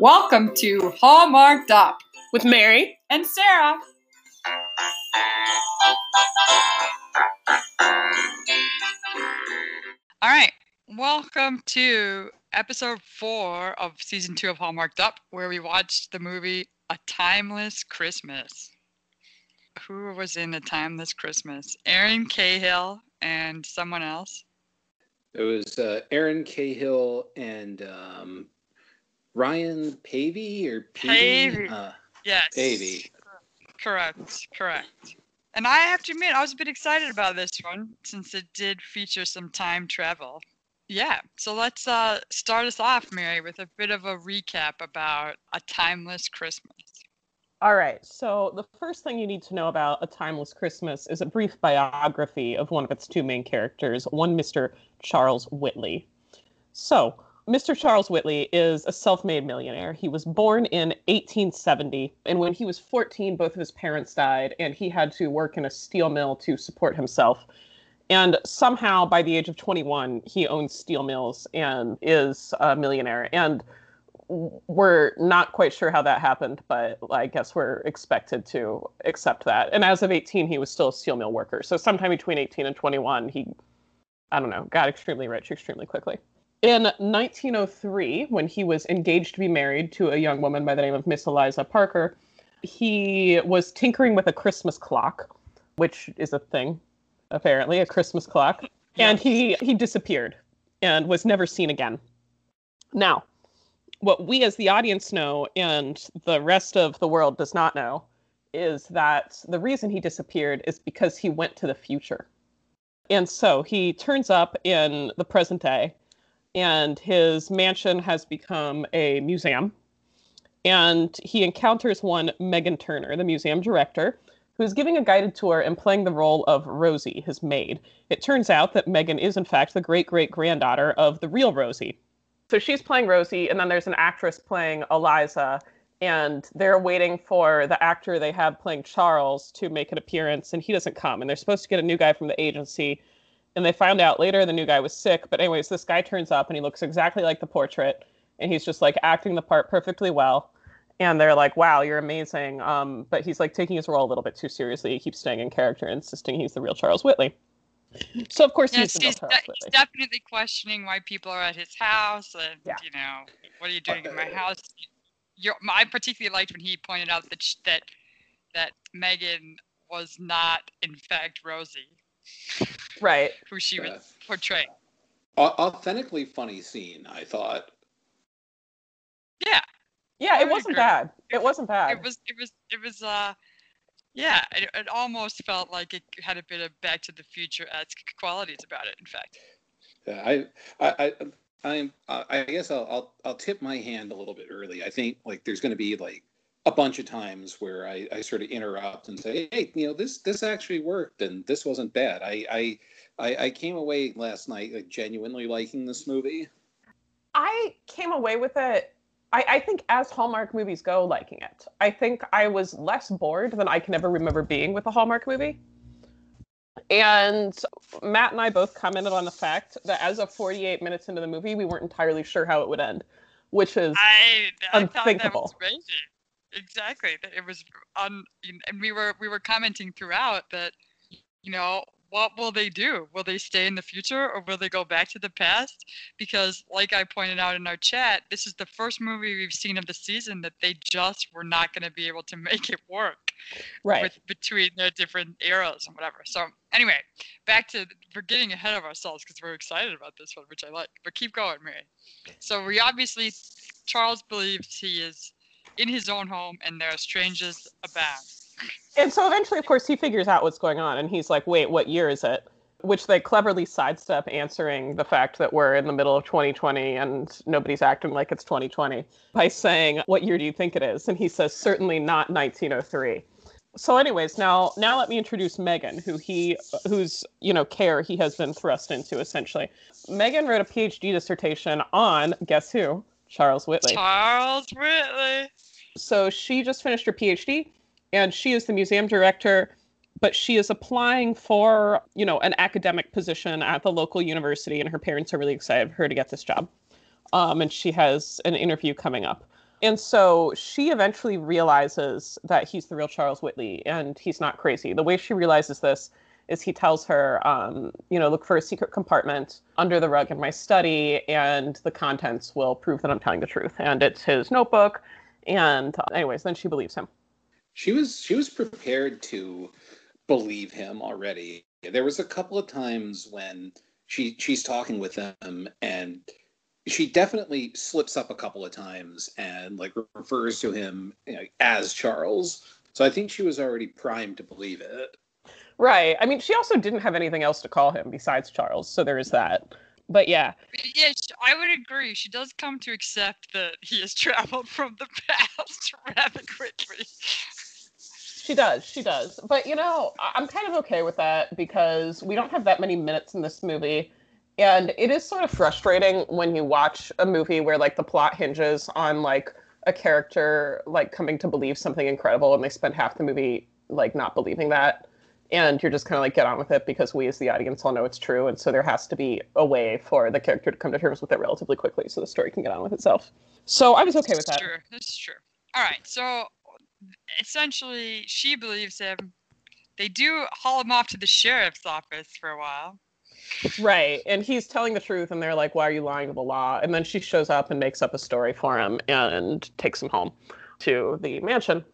Welcome to Hallmarked Up with Mary and Sarah. All right, welcome to episode 4 of season 2 of Hallmarked Up, where we watched the movie A Timeless Christmas. Who was in A Timeless Christmas? Erin Cahill and someone else? It was Erin Cahill and Ryan Paevey or Paevey? Yes. Paevey. Correct. And I have to admit, I was a bit excited about this one since it did feature some time travel. Yeah, so let's start us off, Mary, with a bit of a recap about A Timeless Christmas. All right, so the first thing you need to know about A Timeless Christmas is a brief biography of one of its two main characters, one Mr. Charles Whitley. So, Mr. Charles Whitley is a self-made millionaire. He was born in 1870, and when he was 14, both of his parents died, and he had to work in a steel mill to support himself. And somehow, by the age of 21, he owns steel mills and is a millionaire. And we're not quite sure how that happened, but I guess we're expected to accept that. And as of 18, he was still a steel mill worker. So sometime between 18 and 21, he, I don't know, got extremely rich extremely quickly. In 1903, when he was engaged to be married to a young woman by the name of Miss Eliza Parker, he was tinkering with a Christmas clock, which is a thing, apparently, a Christmas clock. And he disappeared and was never seen again. Now, what we as the audience know and the rest of the world does not know is that the reason he disappeared is because he went to the future. And so he turns up in the present day and his mansion has become a museum. And he encounters one Megan Turner, the museum director, who is giving a guided tour and playing the role of Rosie, his maid. It turns out that Megan is, in fact, the great-great-granddaughter of the real Rosie. So she's playing Rosie, and then there's an actress playing Eliza, and they're waiting for the actor they have playing Charles to make an appearance, and he doesn't come. And they're supposed to get a new guy from the agency, and they found out later the new guy was sick. But anyways, this guy turns up, and he looks exactly like the portrait, and he's just, like, acting the part perfectly well. And they're like, wow, you're amazing. But he's, like, taking his role a little bit too seriously. He keeps staying in character and insisting he's the real Charles Whitley. So, of course, he's definitely questioning why people are at his house and, you know, what are you doing in my house? I particularly liked when he pointed out that Megan was not, in fact, Rosie. Right. Who she was portraying. Authentically funny scene, I thought. Yeah. Yeah, it wasn't bad. It almost felt like it had a bit of Back to the Future-esque qualities about it, in fact. Yeah, I guess I'll tip my hand a little bit early. I think, like, there's going to be, like, a bunch of times where I sort of interrupt and say, hey, you know, this actually worked and this wasn't bad. I came away last night, like, genuinely liking this movie. I came away with it. I think as Hallmark movies go, liking it. I think I was less bored than I can ever remember being with a Hallmark movie. And Matt and I both commented on the fact that as of 48 minutes into the movie, we weren't entirely sure how it would end, which is unthinkable. Thought that was crazy. Exactly. It was and we were commenting throughout that, you know, what will they do? Will they stay in the future or will they go back to the past? Because like I pointed out in our chat, this is the first movie we've seen of the season that they just were not going to be able to make it work between their different eras and whatever. So anyway, we're getting ahead of ourselves because we're excited about this one, which I like, but keep going, Mary. So Charles believes he is in his own home and there are strangers abound. And so eventually, of course, he figures out what's going on, and he's like, wait, what year is it? Which they cleverly sidestep answering the fact that we're in the middle of 2020 and nobody's acting like it's 2020 by saying, what year do you think it is? And he says, certainly not 1903. So anyways, now let me introduce Megan, whose care he has been thrust into, essentially. Megan wrote a PhD dissertation on, guess who? Charles Whitley. Charles Whitley. So she just finished her PhD. And she is the museum director, but she is applying for, you know, an academic position at the local university, and her parents are really excited for her to get this job. And she has an interview coming up. And so she eventually realizes that he's the real Charles Whitley and he's not crazy. The way she realizes this is he tells her, you know, look for a secret compartment under the rug in my study and the contents will prove that I'm telling the truth. And it's his notebook. And anyways, then she believes him. She was prepared to believe him already. There was a couple of times when she's talking with him and she definitely slips up a couple of times and like refers to him, you know, as Charles. So I think she was already primed to believe it. Right. I mean, she also didn't have anything else to call him besides Charles. So there is that. But yeah. Yeah, I would agree. She does come to accept that he has traveled from the past rather quickly. She does. But, you know, I'm kind of okay with that because we don't have that many minutes in this movie. And it is sort of frustrating when you watch a movie where, like, the plot hinges on, like, a character, like, coming to believe something incredible and they spend half the movie, like, not believing that. And you're just kind of like, get on with it because we as the audience all know it's true. And so there has to be a way for the character to come to terms with it relatively quickly so the story can get on with itself. So I was okay with that. That's true. All right. So essentially, she believes him. They do haul him off to the sheriff's office for a while. Right. And he's telling the truth. And they're like, why are you lying to the law? And then she shows up and makes up a story for him and takes him home to the mansion.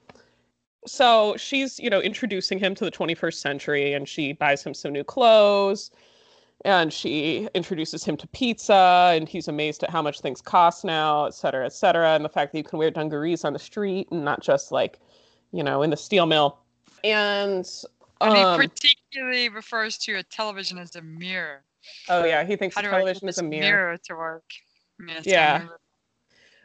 So she's, you know, introducing him to the 21st century and she buys him some new clothes and she introduces him to pizza and he's amazed at how much things cost now, et cetera, and the fact that you can wear dungarees on the street and not just like, you know, in the steel mill. And he particularly refers to a television as a mirror. Oh, yeah. He thinks a television is a mirror to work. Yes, yeah.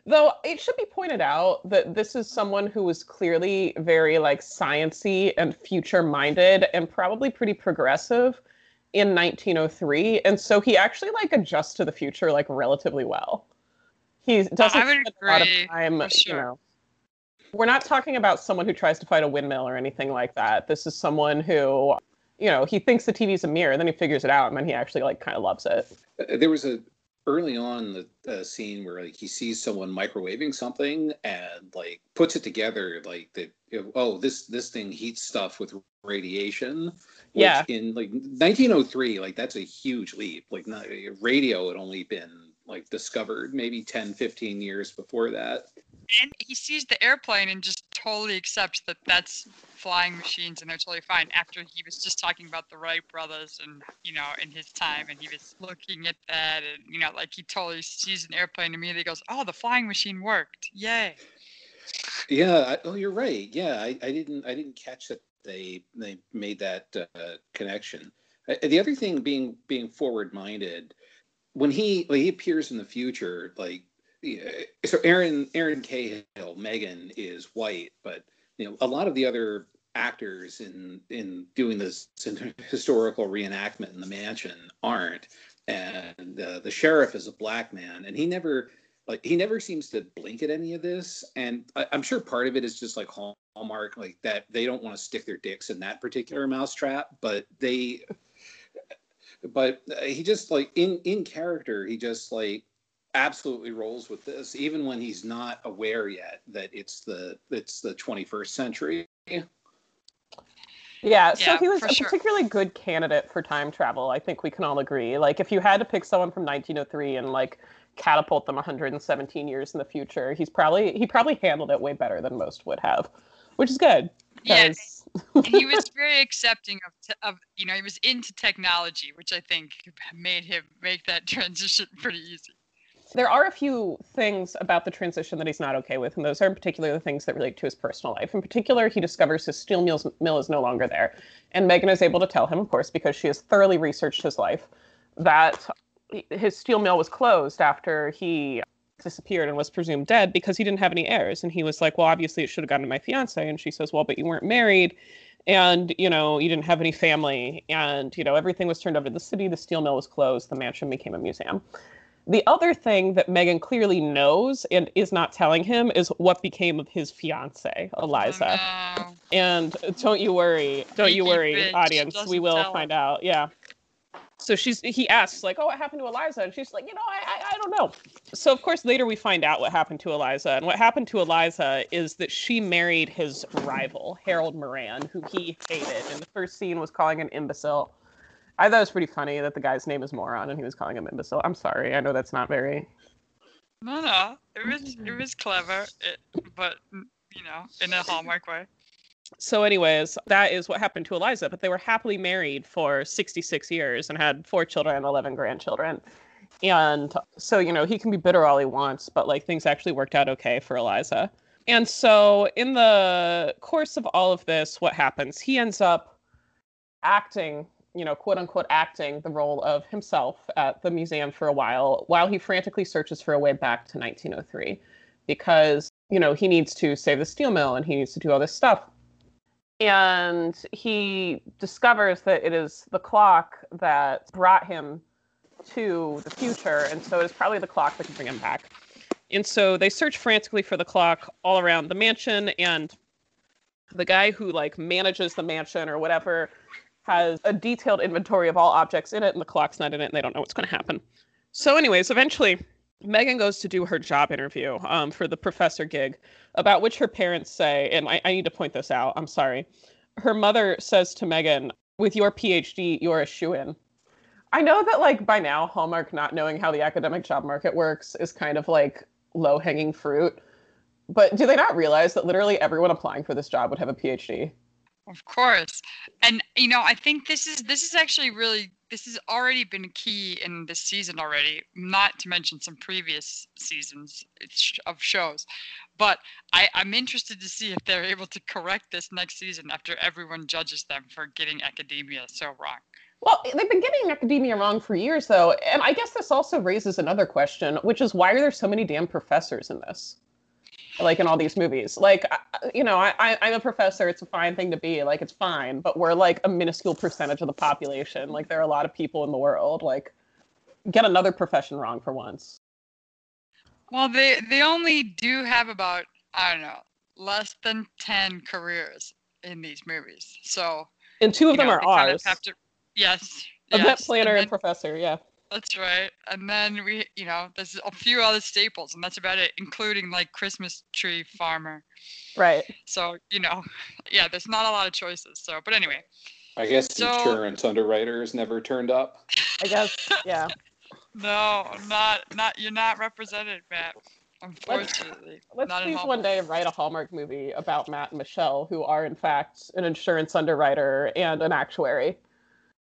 Though it should be pointed out that this is someone who was clearly very like science-y and future-minded and probably pretty progressive in 1903. And so he actually like adjusts to the future like relatively well. He doesn't spend a lot of time, sure. You know. We're not talking about someone who tries to fight a windmill or anything like that. This is someone who, you know, he thinks the TV's a mirror and then he figures it out and then he actually like kind of loves it. There was early on the scene where like he sees someone microwaving something and like puts it together like that, you know, oh, this thing heats stuff with radiation. Yeah. In like 1903, like that's a huge leap. Like not, radio had only been like discovered maybe 10, 15 years before that. And he sees the airplane and just totally accepts that that's flying machines and they're totally fine after he was just talking about the Wright brothers and, you know, in his time and he was looking at that and, you know, like he totally sees an airplane and immediately goes, oh, the flying machine worked. Yay. Yeah. Oh, you're right. Yeah. I didn't catch that they made that connection. The other thing being forward-minded, when he appears in the future, like, yeah. So Erin Cahill, Megan, is white, but you know a lot of the other actors in doing this historical reenactment in the mansion aren't, and the sheriff is a black man, and he never seems to blink at any of this, and I'm sure part of it is just like Hallmark, like that they don't want to stick their dicks in that particular mousetrap, but they, but he just like in character, he just like. Absolutely rolls with this, even when he's not aware yet that it's the 21st century. Yeah, so he was a particularly good candidate for time travel. I think we can all agree. Like, if you had to pick someone from 1903 and like catapult them 117 years in the future, he probably handled it way better than most would have, which is good. Yeah, and he was very accepting of you know, he was into technology, which I think made him make that transition pretty easy. There are a few things about the transition that he's not okay with, and those are in particular the things that relate to his personal life. In particular, he discovers his steel mill is no longer there. And Megan is able to tell him, of course, because she has thoroughly researched his life, that his steel mill was closed after he disappeared and was presumed dead because he didn't have any heirs. And he was like, well, obviously it should have gone to my fiance. And she says, well, but you weren't married. And, you know, you didn't have any family. And, you know, everything was turned over to the city. The steel mill was closed. The mansion became a museum. The other thing that Megan clearly knows and is not telling him is what became of his fiancée, Eliza. Oh, no. And don't you worry, audience. We will find out. Yeah. So he asks, like, oh, what happened to Eliza? And she's like, you know, I don't know. So, of course, later we find out what happened to Eliza. And what happened to Eliza is that she married his rival, Harold Moran, who he hated. And the first scene was calling an imbecile. I thought it was pretty funny that the guy's name is Moron and he was calling him imbecile. I'm sorry. I know that's not very... No. It was clever, but, you know, in a Hallmark way. So anyways, that is what happened to Eliza, but they were happily married for 66 years and had 4 children and 11 grandchildren. And so, you know, he can be bitter all he wants, but like things actually worked out okay for Eliza. And so in the course of all of this, what happens? He ends up acting, you know, quote unquote, acting the role of himself at the museum for a while he frantically searches for a way back to 1903 because, you know, he needs to save the steel mill and he needs to do all this stuff. And he discovers that it is the clock that brought him to the future. And so it's probably the clock that can bring him back. And so they search frantically for the clock all around the mansion. And the guy who like manages the mansion or whatever has a detailed inventory of all objects in it. And the clock's not in it. And they don't know what's going to happen. So anyways, eventually Megan goes to do her job interview for the professor gig, about which her parents say, and I need to point this out, I'm sorry. Her mother says to Megan, with your PhD, you're a shoo-in. I know that like by now, Hallmark not knowing how the academic job market works is kind of like low-hanging fruit. But do they not realize that literally everyone applying for this job would have a PhD? Of course. And, you know, I think this is actually really... This has already been key in this season already, not to mention some previous seasons of shows. But I'm interested to see if they're able to correct this next season after everyone judges them for getting academia so wrong. Well, they've been getting academia wrong for years, though. And I guess this also raises another question, which is why are there so many damn professors in this? Like in all these movies, like, you know, I'm a professor. It's a fine thing to be like, it's fine. But we're like a minuscule percentage of the population. Like there are a lot of people in the world, like get another profession wrong for once. Well, they only do have about, I don't know, less than 10 careers in these movies. So. And 2 of them are ours. Kind of have to, yes. Event planner and professor. Yeah. That's right. And then we, you know, there's a few other staples and that's about it, including like Christmas tree farmer. Right. So, you know, yeah, there's not a lot of choices. So, but anyway. I guess insurance underwriters never turned up. I guess, yeah. No, not you're not represented, Matt. Unfortunately. Let's please one day write a Hallmark movie about Matt and Michelle, who are in fact an insurance underwriter and an actuary.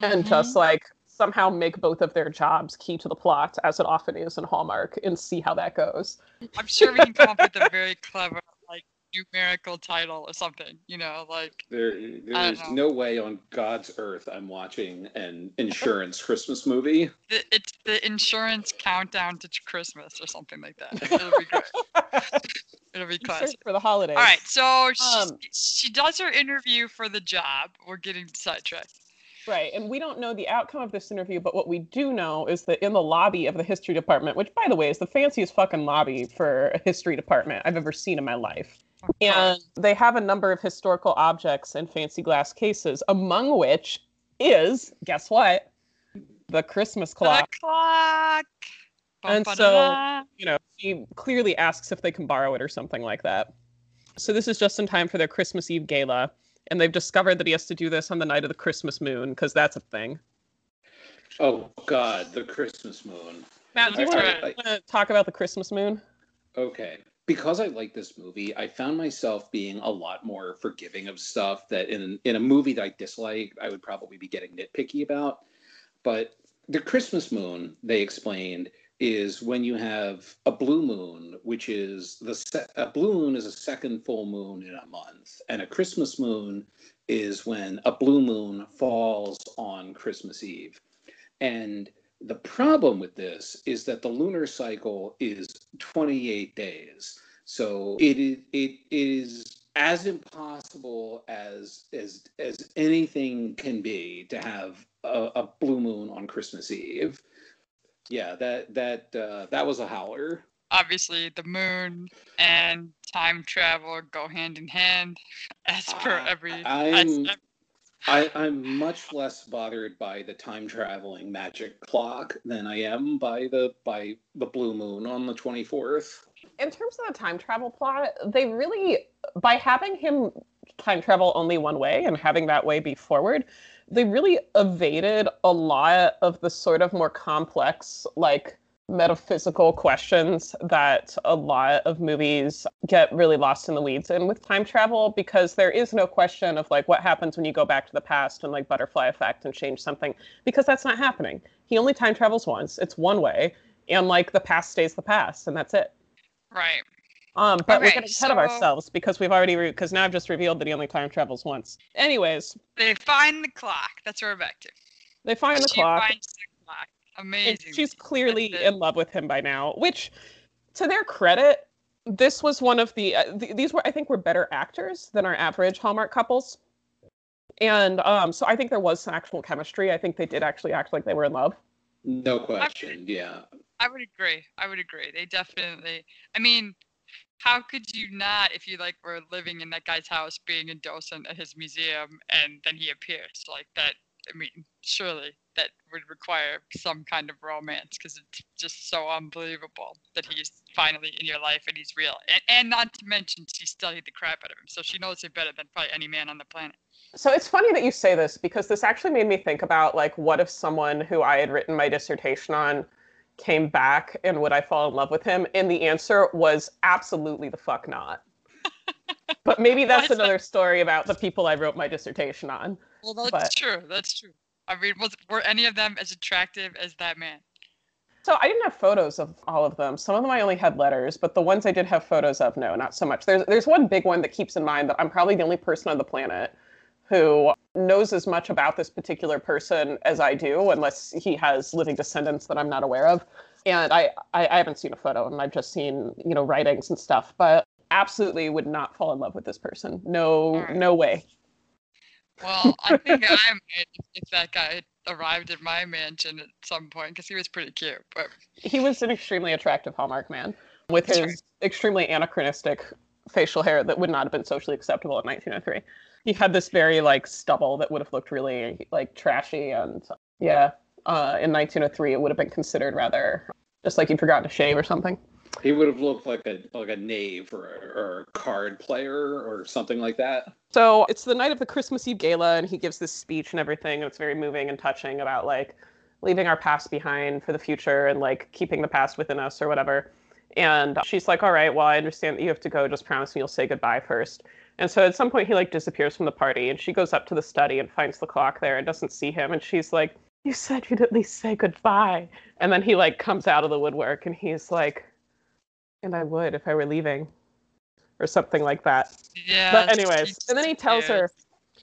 And just like somehow make both of their jobs key to the plot, as it often is in Hallmark, and see how that goes. I'm sure we can come up with a very clever, like, numerical title or something, you know, like... There is no way on God's earth I'm watching an insurance Christmas movie. It's the insurance countdown to Christmas or something like that. It'll be great. It'll be classic. For the holidays. All right, so she does her interview for the job. We're getting sidetracked. Right. And we don't know the outcome of this interview, but what we do know is that in the lobby of the history department, which, by the way, is the fanciest fucking lobby for a history department I've ever seen in my life. And they have a number of historical objects in fancy glass cases, among which is, guess what? The Christmas clock. The clock. And so, you know, she clearly asks if they can borrow it or something like that. So this is just in time for their Christmas Eve gala. And they've discovered that he has to do this on the night of the Christmas moon, because that's a thing. Oh, God, the Christmas moon. Matt, do you want to talk about the Christmas moon? Okay. Because I like this movie, I found myself being a lot more forgiving of stuff that in a movie that I dislike, I would probably be getting nitpicky about. But the Christmas moon, they explained, is when you have a blue moon, which is a blue moon is a second full moon in a month, and a Christmas moon is when a blue moon falls on Christmas Eve. And the problem with this is that the lunar cycle is 28 days, so it is as impossible as anything can be to have a blue moon on Christmas Eve. Yeah, that was a howler. Obviously, the moon and time travel go hand in hand, as per every. I'm much less bothered by the time traveling magic clock than I am by the blue moon on the 24th. In terms of the time travel plot, they really, by having him time travel only one way and having that way be forward, they really evaded a lot of the sort of more complex, like, metaphysical questions that a lot of movies get really lost in the weeds in with time travel, because there is no question of, like, what happens when you go back to the past and, like, butterfly effect and change something, because that's not happening. He only time travels once. It's one way. And, like, the past stays the past, and that's it. Right. But okay, we're getting ahead of ourselves, because because now I've just revealed that he only time travels once. Anyways. They find the clock. That's where we're back to. They find the clock. Finds the clock. Amazing. And she's clearly in love with him by now, which, to their credit, this was one of the... these were better actors than our average Hallmark couples. And so I think there was some actual chemistry. I think they did actually act like they were in love. No question, yeah. I would agree. They definitely... I mean, how could you not, if you, like, were living in that guy's house, being a docent at his museum, and then he appears like that? I mean, surely that would require some kind of romance, because it's just so unbelievable that he's finally in your life and he's real. And not to mention, she studied the crap out of him, so she knows him better than probably any man on the planet. So it's funny that you say this, because this actually made me think about, like, what if someone who I had written my dissertation on came back, and would I fall in love with him? And the answer was absolutely the fuck not. But maybe that's another story about the people I wrote my dissertation on. Well, that's true. I mean, were any of them as attractive as that man? So I didn't have photos of all of them. Some of them I only had letters, but the ones I did have photos of, no, not so much. There's one big one that keeps in mind that I'm probably the only person on the planet who knows as much about this particular person as I do, unless he has living descendants that I'm not aware of. And I haven't seen a photo, and I've just seen, you know, writings and stuff, but absolutely would not fall in love with this person. No, right. No way. Well, I think I might, if that guy arrived at my mansion at some point, because he was pretty cute. But he was an extremely attractive Hallmark man with his extremely anachronistic facial hair that would not have been socially acceptable in 1903. He had this very, like, stubble that would have looked really, like, trashy, and in 1903 it would have been considered rather just like he'd forgotten to shave or something. He would have looked like a knave or a card player or something like that. So it's the night of the Christmas Eve gala, and he gives this speech and everything, and it's very moving and touching about, like, leaving our past behind for the future and, like, keeping the past within us or whatever. And she's like, all right, well, I understand that you have to go. Just promise me you'll say goodbye first. And so at some point he, like, disappears from the party, and she goes up to the study and finds the clock there and doesn't see him. And she's like, you said you'd at least say goodbye. And then he, like, comes out of the woodwork, and he's like, and I would if I were leaving, or something like that. Yeah. But anyways, and then he tells her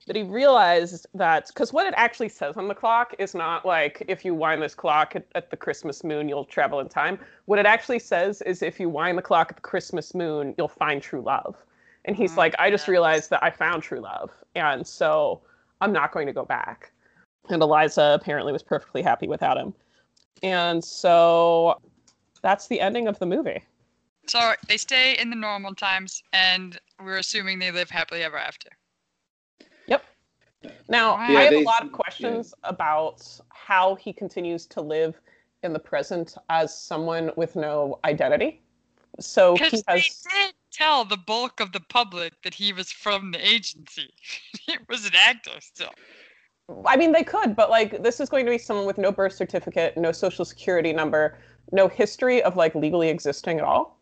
that he realized that, because what it actually says on the clock is not like, if you wind this clock at the Christmas moon, you'll travel in time. What it actually says is, if you wind the clock at the Christmas moon, you'll find true love. And he's like, I just realized that I found true love, and so I'm not going to go back. And Eliza apparently was perfectly happy without him. And so that's the ending of the movie. So they stay in the normal times, and we're assuming they live happily ever after. Yep. Now, I have a lot of questions about how he continues to live in the present as someone with no identity. So he has... They did tell the bulk of the public that he was from the agency. He was an actor still. I mean, they could, but, like, this is going to be someone with no birth certificate, no social security number, no history of, like, legally existing at all.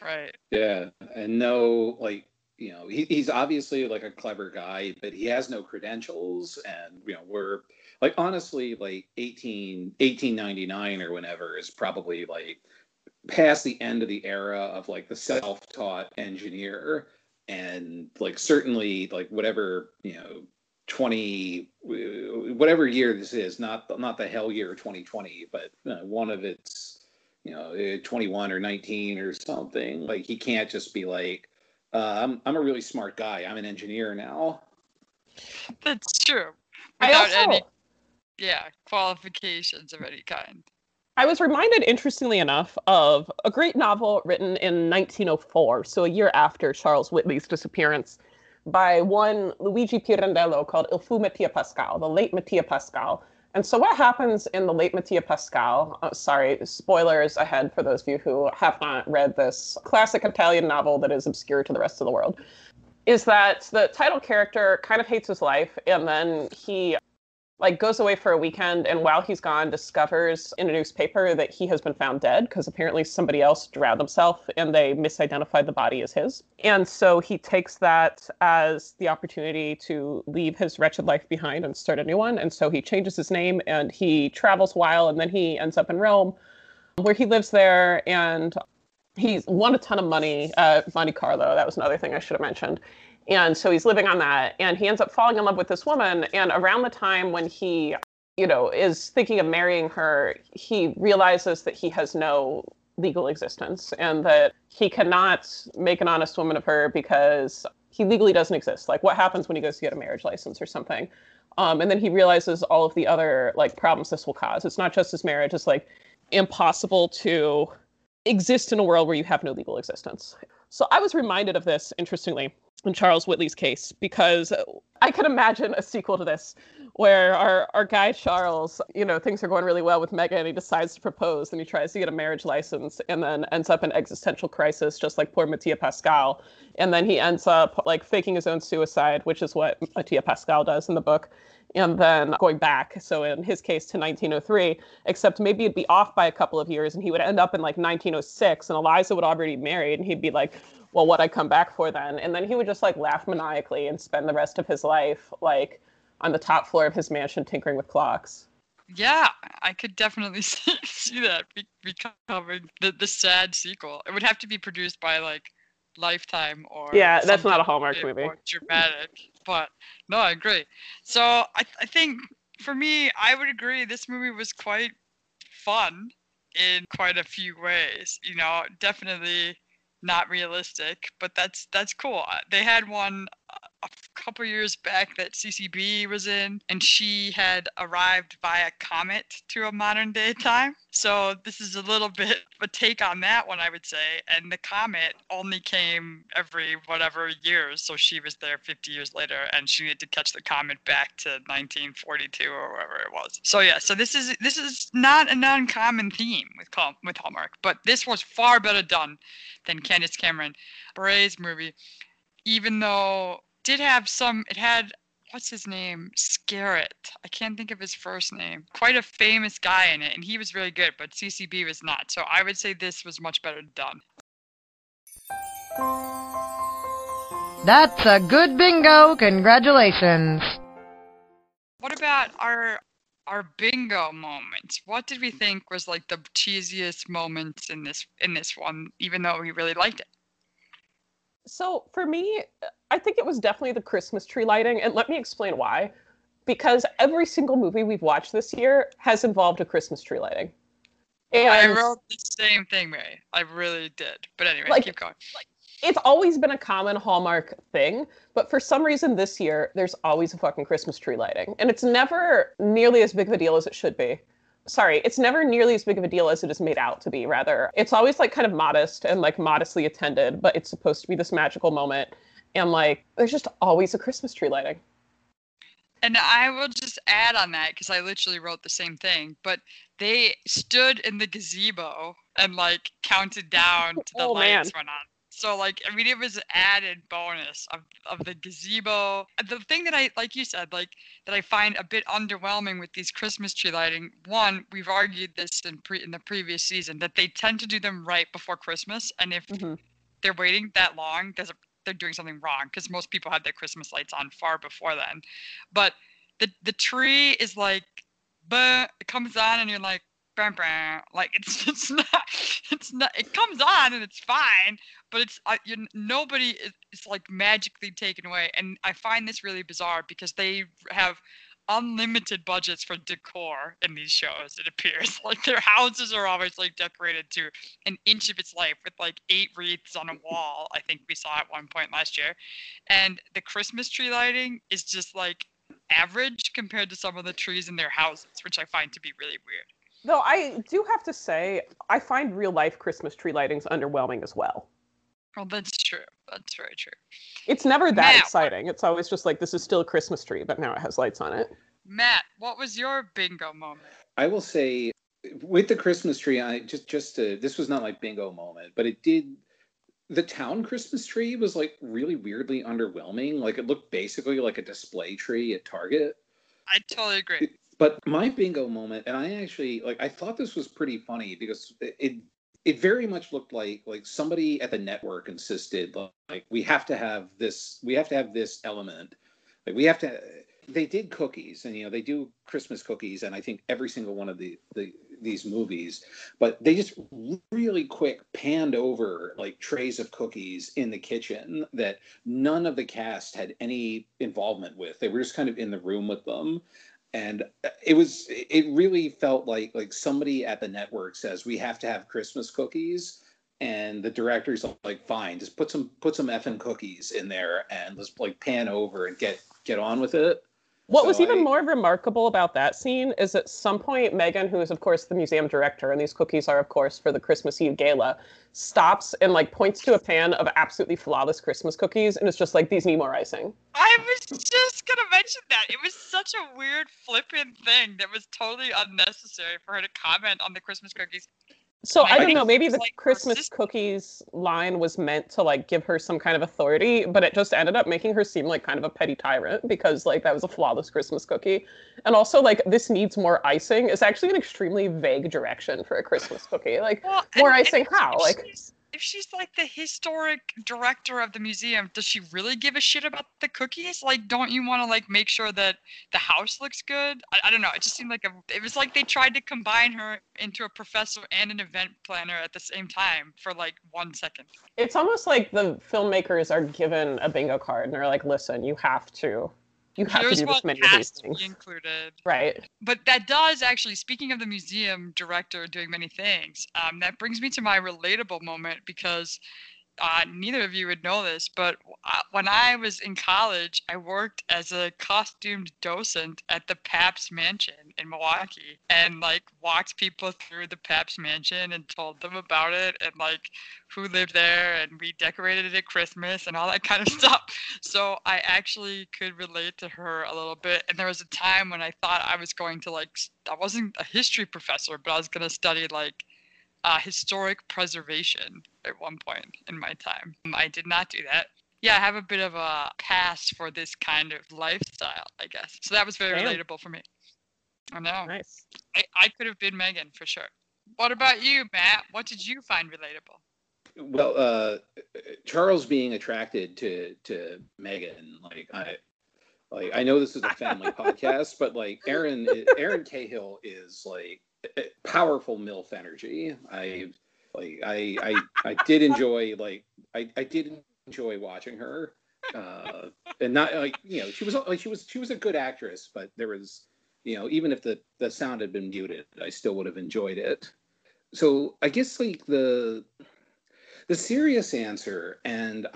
Right. Yeah. And no, like, you know, he's obviously, like, a clever guy, but he has no credentials. And, you know, we're, like, honestly, like, 1899 or whenever is probably, like, past the end of the era of, like, the self-taught engineer. And, like, certainly, like, whatever, you know, whatever year this is, not the hell year 2020, but one of its, you know, 21 or 19 or something. Like, he can't just be like, I'm a really smart guy, I'm an engineer now. That's true. Without any qualifications of any kind. I was reminded, interestingly enough, of a great novel written in 1904, so a year after Charles Whitley's disappearance, by one Luigi Pirandello called Il Fu Mattia Pascal, the late Mattia Pascal. And so what happens in the late Mattia Pascal, sorry, spoilers ahead for those of you who have not read this classic Italian novel that is obscure to the rest of the world, is that the title character kind of hates his life, and then he goes away for a weekend, and while he's gone, discovers in a newspaper that he has been found dead, because apparently somebody else drowned himself, and they misidentified the body as his. And so he takes that as the opportunity to leave his wretched life behind and start a new one. And so he changes his name, and he travels a while, and then he ends up in Rome, where he lives there, and he's won a ton of money at Monte Carlo. That was another thing I should have mentioned. And so he's living on that, and he ends up falling in love with this woman. And around the time when he, is thinking of marrying her, he realizes that he has no legal existence and that he cannot make an honest woman of her because he legally doesn't exist. Like, what happens when he goes to get a marriage license or something? And then he realizes all of the other problems this will cause. It's not just his marriage. It's impossible to exist in a world where you have no legal existence. So I was reminded of this, interestingly, in Charles Whitley's case, because I could imagine a sequel to this where our guy Charles, things are going really well with Megan, and he decides to propose, and he tries to get a marriage license, and then ends up in existential crisis, just like poor Mattia Pascal. And then he ends up faking his own suicide, which is what Mattia Pascal does in the book, and then going back, so in his case, to 1903, except maybe it'd be off by a couple of years, and he would end up in 1906, and Eliza would already be married, and he'd be like, well, what'd I come back for then? And then he would just laugh maniacally and spend the rest of his life on the top floor of his mansion tinkering with clocks. Yeah, I could definitely see that becoming the sad sequel. It would have to be produced by Lifetime or... Yeah, that's not a Hallmark movie. More dramatic, but no, I agree. So I think for me, I would agree this movie was quite fun in quite a few ways. Definitely not realistic, but that's cool. They had one a couple years back that CCB was in, and she had arrived via comet to a modern day time. So this is a little bit of a take on that one, I would say. And the comet only came every whatever years, so she was there 50 years later, and she needed to catch the comet back to 1942 or wherever it was. So yeah, so this is not an uncommon theme with Hallmark, but this was far better done than Candace Cameron Bray's movie, even though it had what's his name? Skerritt. I can't think of his first name. Quite a famous guy in it, and he was really good, but CCB was not. So I would say this was much better done. That's a good bingo. Congratulations. What about our bingo moments? What did we think was the cheesiest moments in this one, even though we really liked it? So for me, I think it was definitely the Christmas tree lighting. And let me explain why. Because every single movie we've watched this year has involved a Christmas tree lighting. And I wrote the same thing, Mary. I really did. But anyway, keep going. It's always been a common Hallmark thing. But for some reason this year, there's always a fucking Christmas tree lighting. And it's never nearly as big of a deal as it should be. Sorry, it's never nearly as big of a deal as it is made out to be, rather. It's always kind of modest and modestly attended, but it's supposed to be this magical moment. And there's just always a Christmas tree lighting. And I will just add on that, because I literally wrote the same thing, but they stood in the gazebo and counted down to the lights went on. So it was an added bonus of the gazebo. The thing that I, you said, that I find a bit underwhelming with these Christmas tree lighting, one, we've argued this in the previous season, that they tend to do them right before Christmas. And if they're waiting that long, they're doing something wrong, because most people have their Christmas lights on far before then. But the tree is it comes on and you're bam, bam. It's not. It comes on and it's fine, but nobody is magically taken away. And I find this really bizarre because they have unlimited budgets for decor in these shows. It appears their houses are always decorated to an inch of its life with 8 wreaths on a wall. I think we saw at one point last year, and the Christmas tree lighting is just average compared to some of the trees in their houses, which I find to be really weird. Though I do have to say, I find real life Christmas tree lightings underwhelming as well. Well, that's true. That's very true. It's never that exciting. It's always just like, this is still a Christmas tree, but now it has lights on it. Matt, what was your bingo moment? I will say, with the Christmas tree, I just this was not my bingo moment, but it did. The town Christmas tree was like really weirdly underwhelming. Like, it looked basically like a display tree at Target. I totally agree. But my bingo moment, and I actually like, I thought this was pretty funny because it very much looked like somebody at the network insisted, like, we have to have this element. Like, we have to. They did cookies, and, you know, they do Christmas cookies, and I think every single one of these movies, but they just really quick panned over like trays of cookies in the kitchen that none of the cast had any involvement with. They were just kind of in the room with them. And it really felt like somebody at the network says, we have to have Christmas cookies. And the director's like, fine, just put some effing cookies in there and let's like pan over and get on with it. What was even more remarkable about that scene is at some point, Megan, who is, of course, the museum director, and these cookies are, of course, for the Christmas Eve gala, stops and, like, points to a pan of absolutely flawless Christmas cookies, and it's just like, these need more icing. I was just going to mention that. It was such a weird, flippant thing that was totally unnecessary for her to comment on the Christmas cookies. So I don't know, maybe the Christmas cookies line was meant to, like, give her some kind of authority, but it just ended up making her seem like kind of a petty tyrant because, like, that was a flawless Christmas cookie. And also, like, this needs more icing is actually an extremely vague direction for a Christmas cookie. Like, well, more icing how? Like, if she's, like, the historic director of the museum, does she really give a shit about the cookies? Like, don't you want to, like, make sure that the house looks good? I don't know. It just seemed like it was like they tried to combine her into a professor and an event planner at the same time for, like, 1 second. It's almost like the filmmakers are given a bingo card and are like, listen, you have to do this many of these things. Be included. Right. But that does actually, speaking of the museum director doing many things, that brings me to my relatable moment because neither of you would know this, but when I was in college, I worked as a costumed docent at the Pabst Mansion in Milwaukee and, like, walked people through the Pabst Mansion and told them about it and, like, who lived there, and we decorated it at Christmas and all that kind of stuff. So I actually could relate to her a little bit. And there was a time when I thought I was going to, like, I wasn't a history professor, but I was going to study, like, historic preservation at one point in my time. I did not do that. Yeah, I have a bit of a pass for this kind of lifestyle, I guess. So that was very relatable for me. I know. Nice. I could have been Megan for sure. What about you, Matt? What did you find relatable? Well, Charles being attracted to Megan, like, I know this is a family podcast, but, like, Erin Cahill is, like, powerful MILF energy. I did enjoy watching her, and not like, you know, she was a good actress, but there was, you know, even if the sound had been muted, I still would have enjoyed it. So I guess, like, the serious answer, and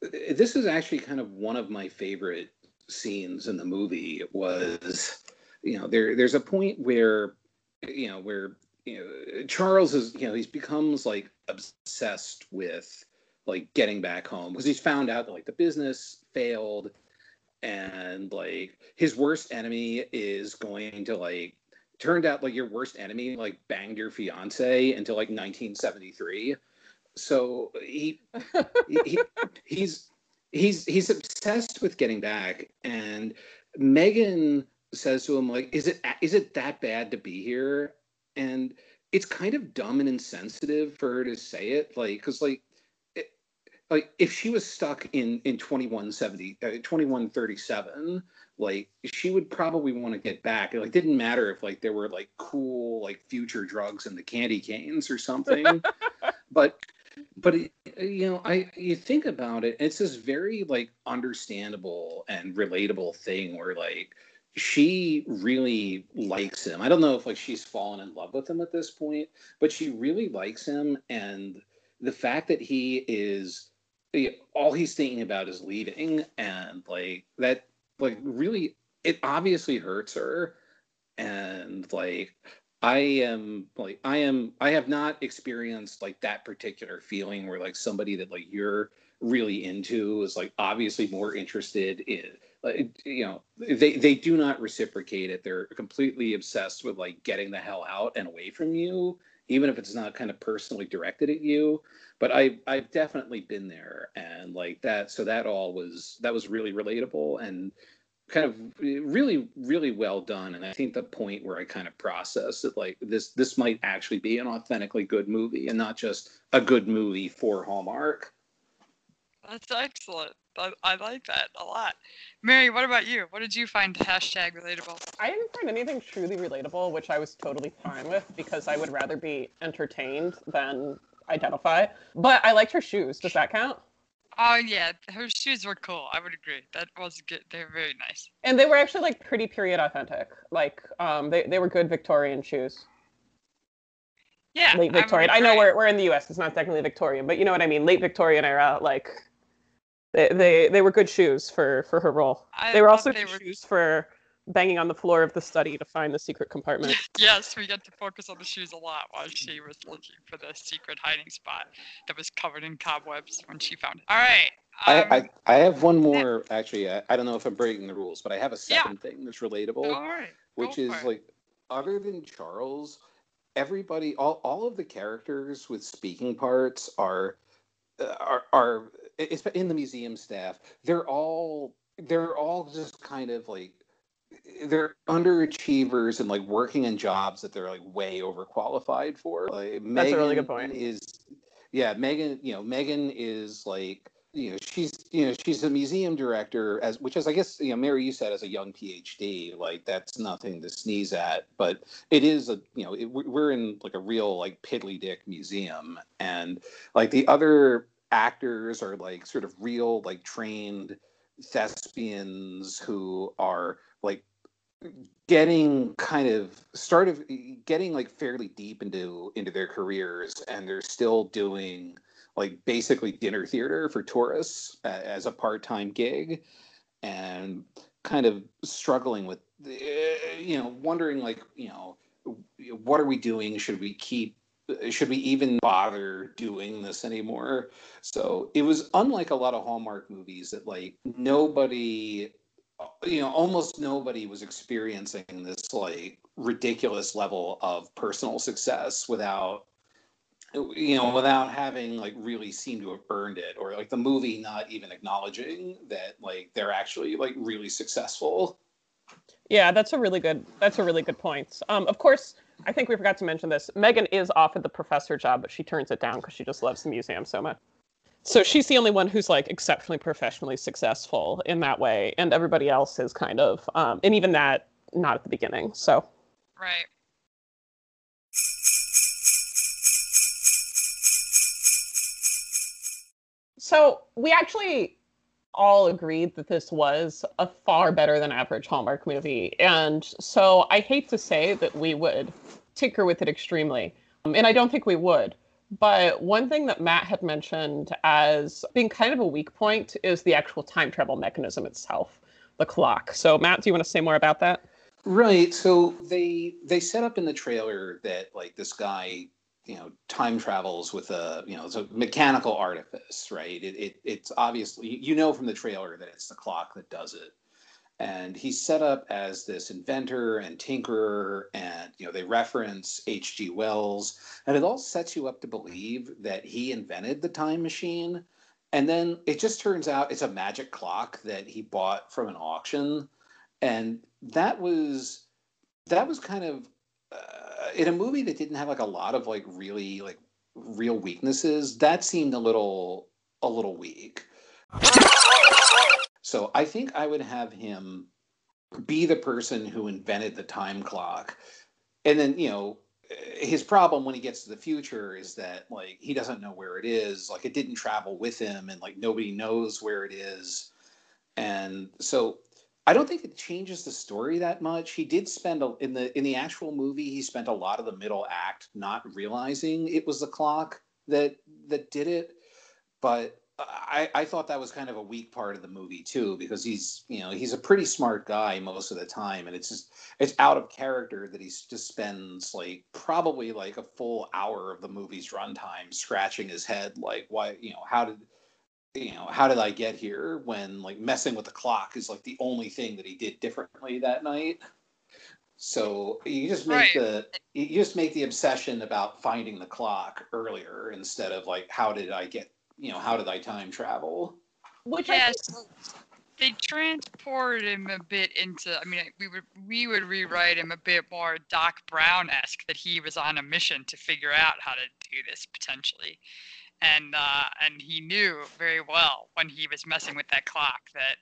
this is actually kind of one of my favorite scenes in the movie, was, you know, there's a point where, you know, Charles is, you know, he becomes, like, obsessed with, like, getting back home because he's found out that, like, the business failed and, like, his worst enemy is going to, like, turned out, like, your worst enemy, like, banged your fiance until, like, 1973. So he's obsessed with getting back, and Megan says to him, like, is it that bad to be here? And it's kind of dumb and insensitive for her to say it, like, because, like, if she was stuck in 2137, like, she would probably want to get back. It, like, didn't matter if, like, there were, like, cool, like, future drugs in the candy canes or something. But it, you know, you think about it, and it's this very, like, understandable and relatable thing where, like, she really likes him. I don't know if, like, she's fallen in love with him at this point, but she really likes him. And the fact that he is, all he's thinking about is leaving, and, like, that, like, really, it obviously hurts her. And, like, I have not experienced like that particular feeling where like somebody that like you're really into is like obviously more interested in, you know, they do not reciprocate it. They're completely obsessed with like getting the hell out and away from you, even if it's not kind of personally directed at you. But I've definitely been there, and like that. So that was really relatable and kind of really, really well done. And I think the point where I kind of processed that, like, this might actually be an authentically good movie and not just a good movie for Hallmark. That's excellent. I like that a lot. Mary, what about you? What did you find hashtag relatable? I didn't find anything truly relatable, which I was totally fine with because I would rather be entertained than identify. But I liked her shoes. Does that count? Oh, yeah. Her shoes were cool. I would agree. That was good. They were very nice. And they were actually, like, pretty period authentic. Like, they were good Victorian shoes. Yeah. Late Victorian. I know we're in the U.S. It's not technically Victorian, but you know what I mean. Late Victorian era, like... They were good shoes for her role. They were also good shoes for banging on the floor of the study to find the secret compartment. Yes, we got to focus on the shoes a lot while she was looking for the secret hiding spot that was covered in cobwebs when she found it. All right. I have one more, actually. I don't know if I'm breaking the rules, but I have a second thing that's relatable. All right. Which is, like, other than Charles, everybody, all of the characters with speaking parts are it's in the museum staff. They're all just kind of like they're underachievers and like working in jobs that they're like way overqualified for. Like, Megan, that's a really good point. Megan. You know, Megan is like, you know, she's a museum director, which is I guess, you know, Mary, you said as a young PhD, like that's nothing to sneeze at, but it is a, you know, we're in like a real like piddly dick museum, and like the other actors are like sort of real like trained thespians who are like getting like fairly deep into their careers, and they're still doing like basically dinner theater for tourists as a part-time gig, and kind of struggling with, you know, wondering like, you know, what are we doing? Should we even bother doing this anymore? So it was unlike a lot of Hallmark movies that like nobody, you know, almost nobody was experiencing this like ridiculous level of personal success without having like really seemed to have earned it, or like the movie not even acknowledging that like they're actually like really successful. Yeah, that's a really good point. Of course, I think we forgot to mention this. Megan is offered the professor job, but she turns it down because she just loves the museum so much. So she's the only one who's like exceptionally professionally successful in that way, and everybody else is kind of, and even that, not at the beginning. So right. So we actually all agreed that this was a far better than average Hallmark movie. And so I hate to say that we would tinker with it extremely. And I don't think we would. But one thing that Matt had mentioned as being kind of a weak point is the actual time travel mechanism itself, the clock. So Matt, do you want to say more about that? Right. So they set up in the trailer that like this guy, you know, time travels with a, you know, it's a mechanical artifice, right? It's obviously, you know, from the trailer that it's the clock that does it. And he's set up as this inventor and tinkerer, and, you know, they reference H.G. Wells, and it all sets you up to believe that he invented the time machine. And then it just turns out it's a magic clock that he bought from an auction. And that was kind of, in a movie that didn't have like a lot of like really like real weaknesses, that seemed a little weak. So I think I would have him be the person who invented the time clock. And then, you know, his problem when he gets to the future is that like he doesn't know where it is. Like it didn't travel with him, and like nobody knows where it is. And so I don't think it changes the story that much. He did spend in the actual movie, he spent a lot of the middle act not realizing it was the clock that did it. But I thought that was kind of a weak part of the movie too, because he's a pretty smart guy most of the time, and it's out of character that he just spends probably a full hour of the movie's runtime scratching his head why, how did I get here, when messing with the clock is the only thing that he did differently that night. So you just make the obsession about finding the clock earlier instead of how did I get, how did I time travel? Which they transported him a bit into, we would rewrite him a bit more Doc Brown-esque, that he was on a mission to figure out how to do this potentially. And he knew very well when he was messing with that clock that.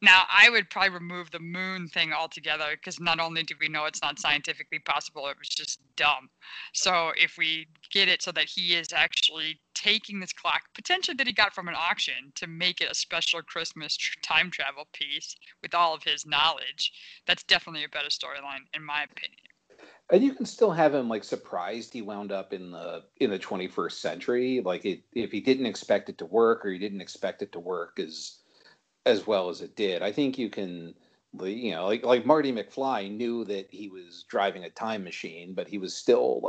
Now, I would probably remove the moon thing altogether, because not only do we know it's not scientifically possible, it was just dumb. So if we get it so that he is actually taking this clock, potentially that he got from an auction, to make it a special Christmas time travel piece with all of his knowledge, that's definitely a better storyline, in my opinion. And you can still have him surprised he wound up in the 21st century. If he didn't expect it to work, or he didn't expect it to work as well as it did. I think you can, Marty McFly knew that he was driving a time machine, but he was still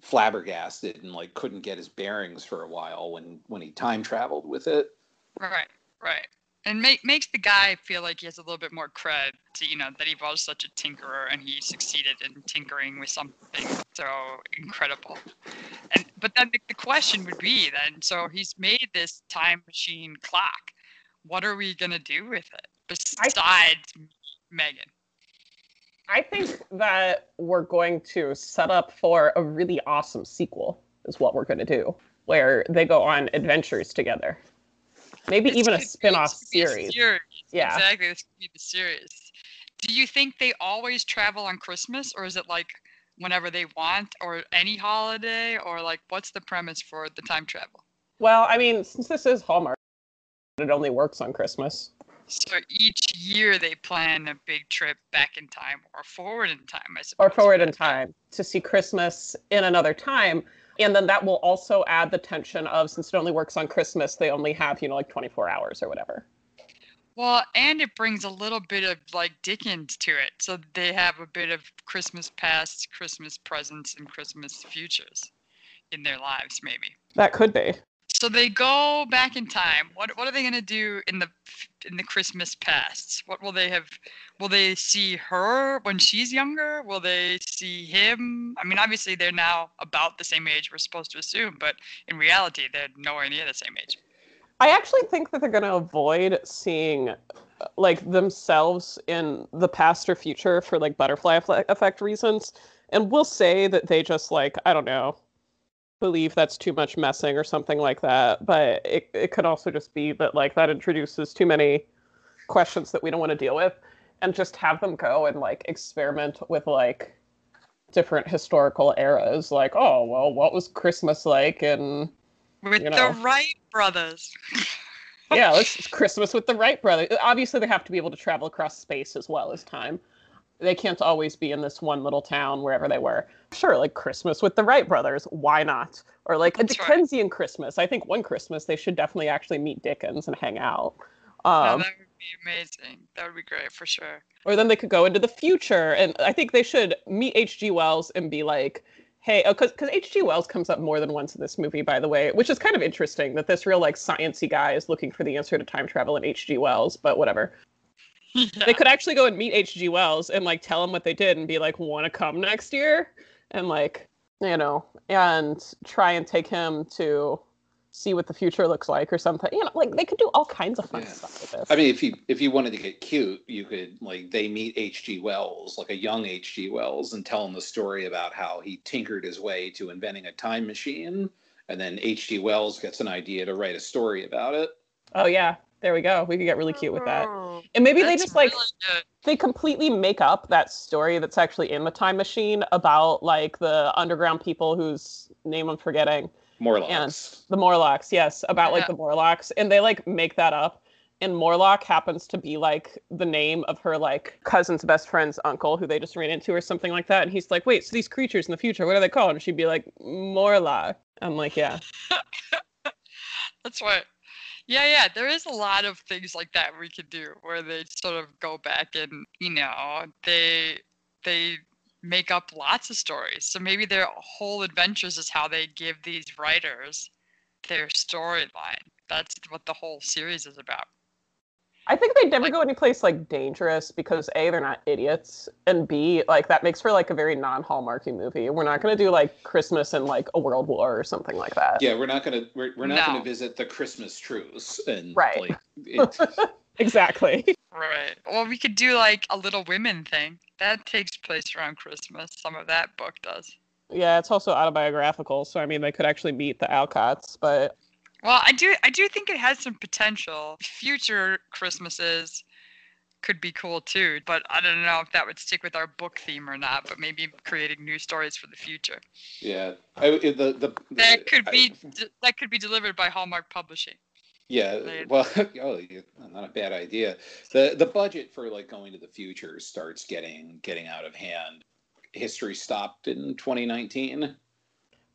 flabbergasted and couldn't get his bearings for a while when he time traveled with it. Right. And makes the guy feel like he has a little bit more cred to, that he was such a tinkerer and he succeeded in tinkering with something so incredible. But then the question would be then, so he's made this time machine clock. What are we going to do with it besides Megan? I think that we're going to set up for a really awesome sequel is what we're going to do, where they go on adventures together. Maybe even a spin-off series. Yeah. Exactly, this could be the series. Do you think they always travel on Christmas, or is it whenever they want, or any holiday, or what's the premise for the time travel? Well, since this is Hallmark, it only works on Christmas. So each year they plan a big trip back in time, or forward in time, I suppose. Or forward in time, to see Christmas in another time. And then that will also add the tension of, since it only works on Christmas, they only have, 24 hours or whatever. Well, and it brings a little bit of, Dickens to it. So they have a bit of Christmas past, Christmas presents, and Christmas futures in their lives, maybe. That could be. So they go back in time. What are they going to do in the Christmas past? What will they have? Will they see her when she's younger? Will they see him? Obviously they're now about the same age, we're supposed to assume, but in reality they're nowhere near the same age. I actually think that they're going to avoid seeing themselves in the past or future for butterfly effect reasons, and we'll say that they just I don't know, believe that's too much messing or something like that. But it could also just be that that introduces too many questions that we don't want to deal with, and just have them go and experiment with different historical eras. Oh, well, what was Christmas like in the Wright brothers? Yeah, it's Christmas with the Wright brothers. Obviously they have to be able to travel across space as well as time. They can't always be in this one little town wherever they were. Sure, Christmas with the Wright brothers. Why not? Or a Dickensian Christmas. I think one Christmas they should definitely actually meet Dickens and hang out. That would be amazing. That would be great for sure. Or then they could go into the future. And I think they should meet H.G. Wells and be hey, because H.G. Wells comes up more than once in this movie, by the way, which is kind of interesting that this real sciencey guy is looking for the answer to time travel in H.G. Wells, but whatever. Yeah. They could actually go and meet H.G. Wells and tell him what they did and be want to come next year, and and try and take him to see what the future looks like or something. They could do all kinds of fun stuff with this. If you wanted to get cute, you could they meet H.G. Wells, a young H.G. Wells, and tell him the story about how he tinkered his way to inventing a time machine, and then H.G. Wells gets an idea to write a story about it. Oh yeah. There we go. We could get really cute with that. And maybe that's they just really they completely make up that story that's actually in the time machine about the underground people whose name I'm forgetting. Morlocks. The Morlocks, yes. About the Morlocks. And they make that up. And Morlock happens to be the name of her cousin's best friend's uncle who they just ran into or something like that. And he's wait, so these creatures in the future, what are they called? And she'd be Morlock. I'm yeah. That's what. Yeah, there is a lot of things like that we could do where they sort of go back and, you know, they make up lots of stories. So maybe their whole adventures is how they give these writers their storyline. That's what the whole series is about. I think they'd never go anyplace like dangerous because A, they're not idiots, and B, like that makes for like a very non-Hallmarky movie. We're not going to do like Christmas and like a world war or something like that. Yeah, we're not going to visit the Christmas truce and right. Like, exactly. Right. Well, we could do like a Little Women thing that takes place around Christmas. Some of that book does. Yeah, it's also autobiographical, so I mean they could actually meet the Alcotts, but. Well, I do think it has some potential. Future Christmases could be cool too, but I don't know if that would stick with our book theme or not, but maybe creating new stories for the future. Yeah. That could be delivered by Hallmark Publishing. Yeah, well, not a bad idea. The budget for like going to the future starts getting out of hand. History stopped in 2019.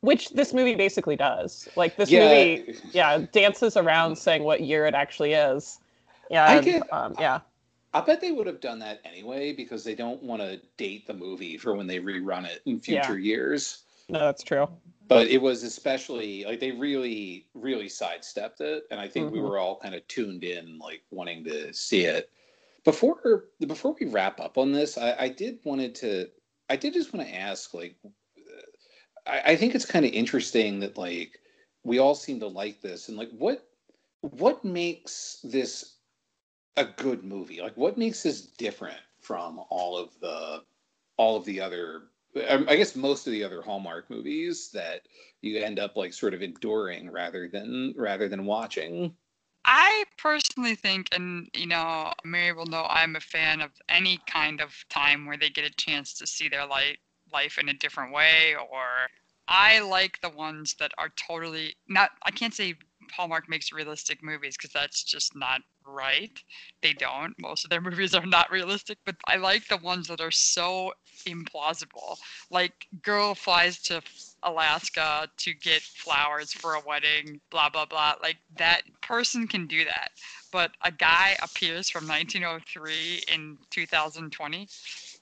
Which this movie basically does. Like, this movie, dances around saying what year it actually is. Yeah, I bet they would have done that anyway because they don't want to date the movie for when they rerun it in future years. No, that's true. But it was especially, like, they really, really sidestepped it. And I think we were all kind of tuned in, like, wanting to see it. Before we wrap up on this, I did just want to ask, like, I think it's kind of interesting that like we all seem to like this, and like what makes this a good movie? Like what makes this different from all of the other, I guess most of the other Hallmark movies that you end up like sort of enduring rather than watching? I personally think, and you know, Mary will know I'm a fan of any kind of time where they get a chance to see their life in a different way, or I like the ones that are totally not. I can't say Hallmark makes realistic movies because that's just not right. They don't. Most of their movies are not realistic, but I like the ones that are so implausible. Like girl flies to Alaska to get flowers for a wedding, blah, blah, blah. Like that person can do that. But a guy appears from 1903 in 2020.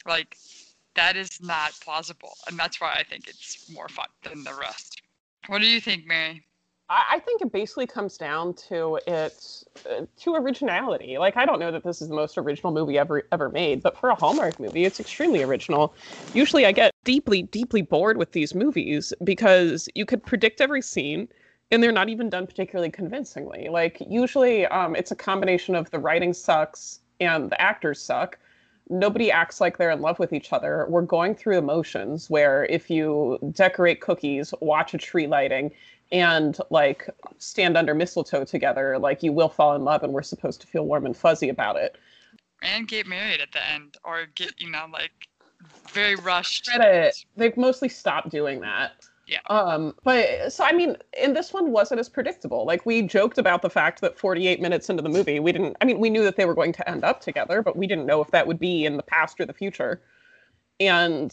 Like, that is not plausible, and that's why I think it's more fun than the rest. What do you think, Mary? I think it basically comes down to to originality. Like, I don't know that this is the most original movie ever made, but for a Hallmark movie, it's extremely original. Usually I get deeply, deeply bored with these movies because you could predict every scene, and they're not even done particularly convincingly. Like, usually it's a combination of the writing sucks and the actors suck. Nobody acts like they're in love with each other. We're going through emotions where if you decorate cookies, watch a tree lighting, and like stand under mistletoe together, like you will fall in love, and we're supposed to feel warm and fuzzy about it. And get married at the end, or get, you know, like very rushed. They've mostly stopped doing that. Yeah. But so, I mean, and this one wasn't as predictable. Like, we joked about the fact that 48 minutes into the movie, we knew that they were going to end up together, but we didn't know if that would be in the past or the future. And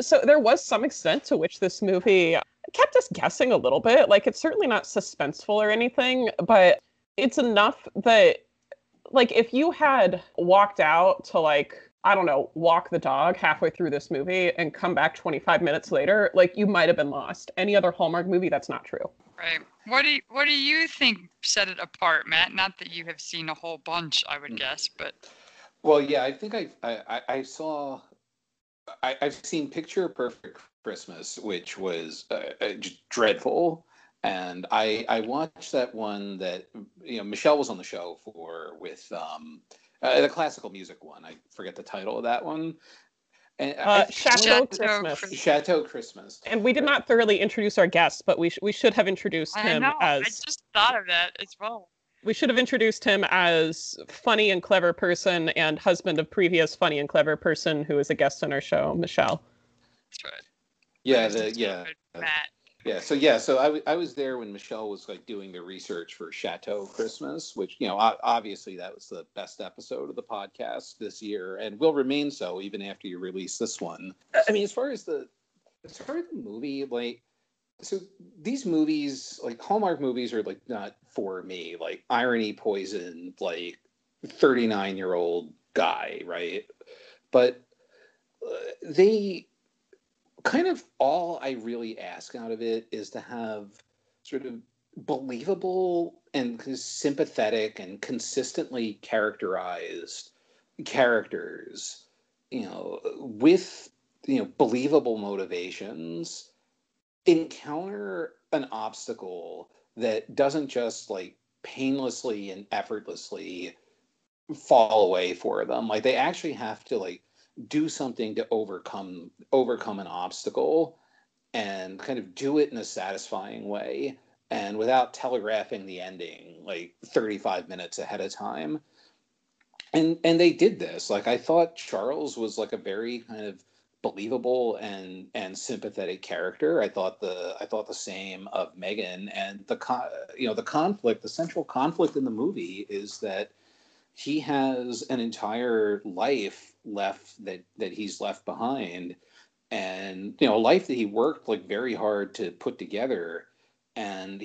so there was some extent to which this movie kept us guessing a little bit. Like, it's certainly not suspenseful or anything, but it's enough that, like, if you had walked out to, like, I don't know, walk the dog halfway through this movie and come back 25 minutes later, like, you might have been lost. Any other Hallmark movie, that's not true. Right. What do you think set it apart, Matt? Not that you have seen a whole bunch, I would guess, but. Well, yeah, I think I've seen Picture Perfect Christmas, which was dreadful. And I watched that one that, you know, Michelle was on the show for with, the classical music one. I forget the title of that one. And Chateau Christmas. And we did not thoroughly introduce our guest, but we should have introduced him as... I just thought of that as well. We should have introduced him as funny and clever person and husband of previous funny and clever person who is a guest on our show, Michelle. That's right. Yeah, Matt. So I was there when Michelle was like doing the research for Chateau Christmas, which, you know, obviously that was the best episode of the podcast this year and will remain so even after you release this one. I mean, as far as the movie, like, So these movies, like Hallmark movies, are like not for me. Like irony poison, like 39-year-old guy, right? But they kind of, all I really ask out of it is to have sort of believable and sympathetic and consistently characterized characters, you know, with, you know, believable motivations, encounter an obstacle that doesn't just like painlessly and effortlessly fall away for them. Like they actually have to like do something to overcome an obstacle, and kind of do it in a satisfying way and without telegraphing the ending like 35 minutes ahead of time. And they did this. Like I thought Charles was like a very kind of believable and sympathetic character. I thought the same of Megan, and the central conflict in the movie is that he has an entire life left that he's left behind, and you know, a life that he worked like very hard to put together, but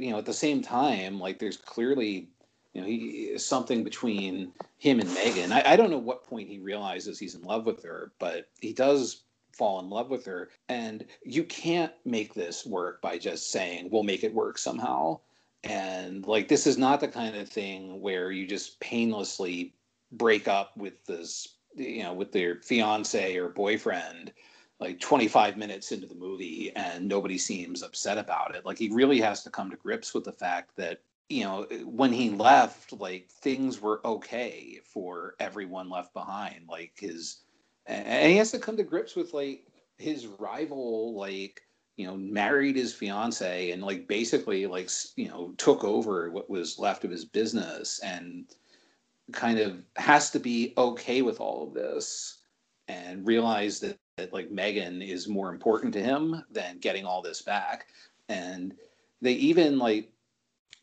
you know, at the same time, like there's clearly, you know, he, something between him and Megan. I don't know what point he realizes he's in love with her, but he does fall in love with her. And you can't make this work by just saying, we'll make it work somehow. And like, this is not the kind of thing where you just painlessly break up with this, you know, with their fiance or boyfriend, like 25 minutes into the movie, and nobody seems upset about it. Like he really has to come to grips with the fact that, you know, when he left, like things were okay for everyone left behind. Like and he has to come to grips with like his rival, like, you know, married his fiance and like basically like, you know, took over what was left of his business, and kind of has to be okay with all of this and realize that like Megan is more important to him than getting all this back. And they even like,